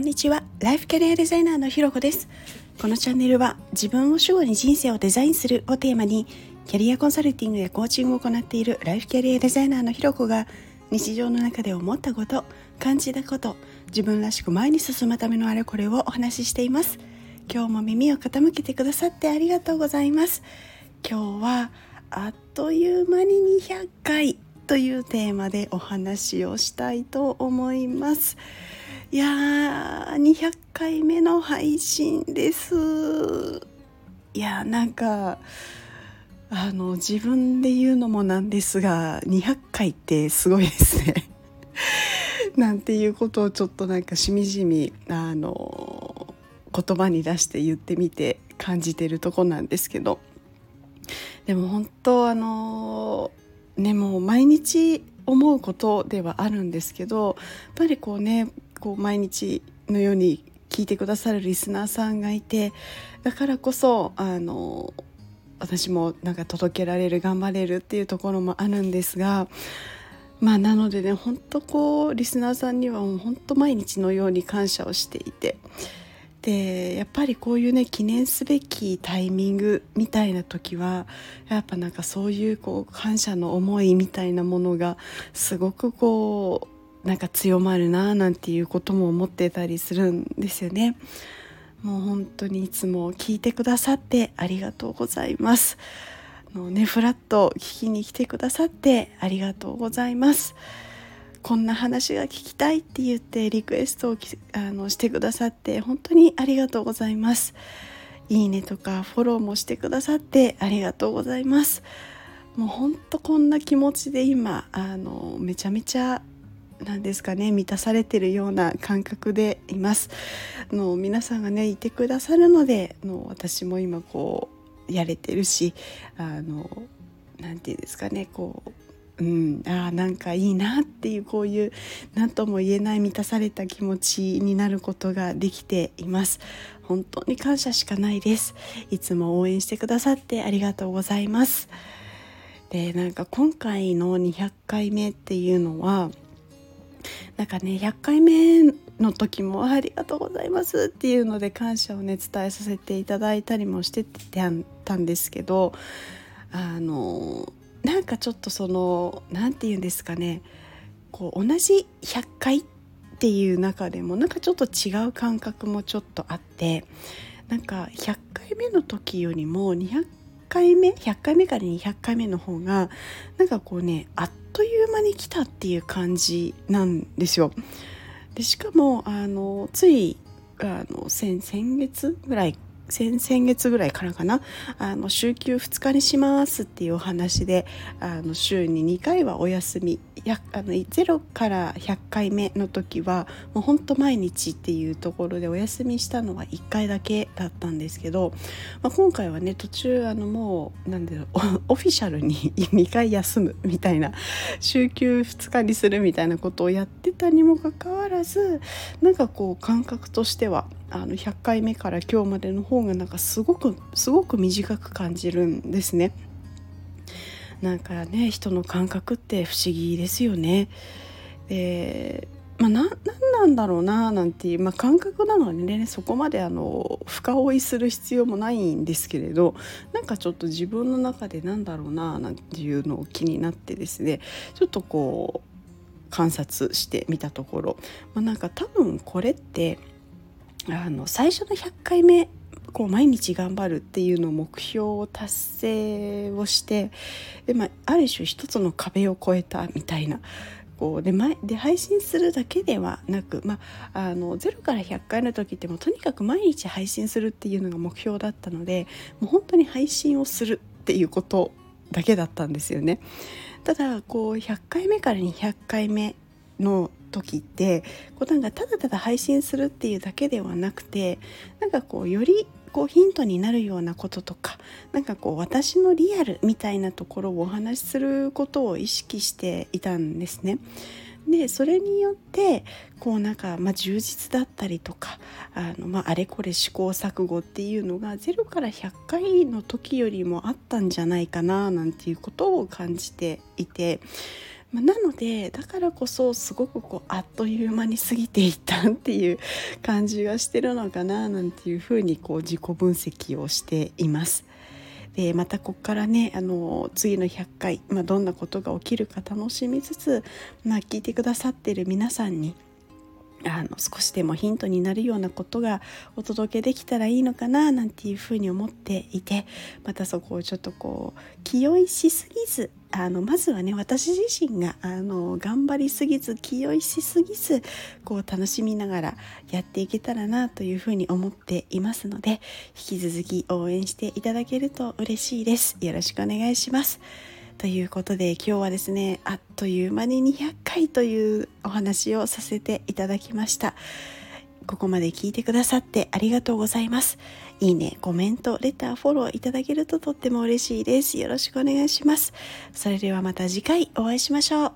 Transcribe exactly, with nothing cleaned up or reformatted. んにちは。ライフキャリアデザイナーのひろこです。このチャンネルは自分を主語に人生をデザインするをテーマにキャリアコンサルティングやコーチングを行っているライフキャリアデザイナーのひろこが日常の中で思ったこと、感じたこと、自分らしく前に進むためのあれこれをお話ししています。今日も耳を傾けてくださってありがとうございます。今日はあっという間ににひゃっかいというテーマでお話をしたいと思います。いやー、にひゃっかいめの配信です。いやー、なんかあの自分で言うのもなんですが、にひゃっかいってすごいですねなんていうことをちょっとなんかしみじみあの言葉に出して言ってみて感じてるとこなんですけど、でも本当あのね、もう毎日思うことではあるんですけど、やっぱりこうね、こう毎日のように聞いてくださるリスナーさんがいて、だからこそあの私もなんか届けられる、頑張れるっていうところもあるんですが、まあなのでね、本当こうリスナーさんにはもう本当毎日のように感謝をしていて、でやっぱりこういうね、記念すべきタイミングみたいな時はやっぱなんかそういうこう感謝の思いみたいなものがすごくこうなんか強まるななんていうことも思ってたりするんですよね。もう本当にいつも聞いてくださってありがとうございます。あのね、フラッと聞きに来てくださってありがとうございます。こんな話が聞きたいって言ってリクエストをあのしてくださって本当にありがとうございます。いいねとかフォローもしてくださってありがとうございます。もう本当こんな気持ちで今あのめちゃめちゃなんですかね、満たされているような感覚でいます。あの皆さんがねいてくださるので、あの私も今こうやれてるし、あのなんていうんですかね、こう、うん、あなんかいいなっていう、こういう何とも言えない満たされた気持ちになることができています。本当に感謝しかないです。いつも応援してくださってありがとうございます。でなんか今回のにひゃっかいめっていうのはなんかね、ひゃっかいめの時もありがとうございますっていうので感謝をね伝えさせていただいたりもしてたんですけど、あのなんかちょっとそのなんていうんですかね、こう同じひゃっかいっていう中でもなんかちょっと違う感覚もちょっとあって、なんかひゃっかいめの時よりもにひゃっかいめひゃっかいめからにひゃっかいめの方がなんかこうね、あっという間に来たっていう感じなんですよ。でしかもあのついあの 先, 先月ぐらい先先月ぐらいからかな、あの週休ふつかにしますっていうお話で、あの週ににかいはお休み、やあのゼロからひゃっかいめの時はもうほんと毎日っていうところでお休みしたのはいっかいだけだったんですけど、まあ、今回はね途中あのもうなんだろう、オフィシャルににかい休むみたいな、週休ふつかにするみたいなことをやってたにもかかわらず、なんかこう感覚としてはあのひゃっかいめから今日までの方がなんかすごくすごく短く感じるんですね。なんかね、人の感覚って不思議ですよね。で、まあ、な、なんなんだろうななんていう、まあ、感覚なのにね、そこまであの深追いする必要もないんですけれど、なんかちょっと自分の中でなんだろうななんていうのを気になってですね、ちょっとこう観察してみたところ、まあ、なんか多分これってあの最初のひゃっかいめこう毎日頑張るっていうのを目標を達成をしてで、まあ、ある種一つの壁を越えたみたいな、こう で, で配信するだけではなく、まあ、あのゼロからひゃっかいの時ってもうとにかく毎日配信するっていうのが目標だったので、もう本当に配信をするっていうことだけだったんですよね。ただこうひゃっかいめからにひゃっかいめの時ってこうなんかただただ配信するっていうだけではなくて、なんかこうよりこうヒントになるようなこととか、なんかこう私のリアルみたいなところをお話しすることを意識していたんですね。でそれによってこうなんか、まあ、充実だったりとか あの、まあ、あれこれ試行錯誤っていうのがゼロからひゃっかいの時よりもあったんじゃないかななんていうことを感じていて、まあ、なのでだからこそすごくこうあっという間に過ぎていったっていう感じがしてるのかななんていうふうにこう自己分析をしています。でまたここからねあの次のひゃっかい、まあ、どんなことが起きるか楽しみつつ、まあ、聞いてくださっている皆さんにあの少しでもヒントになるようなことがお届けできたらいいのかななんていうふうに思っていて、またそこをちょっとこう気負いしすぎず、あのまずはね私自身があの頑張りすぎず気負いしすぎずこう楽しみながらやっていけたらなというふうに思っていますので、引き続き応援していただけると嬉しいです。よろしくお願いします。ということで今日はですねあっという間ににひゃっかいというお話をさせていただきました。ここまで聞いてくださってありがとうございます。いいね、コメント、レター、フォローいただけるととっても嬉しいです。よろしくお願いします。それではまた次回お会いしましょう。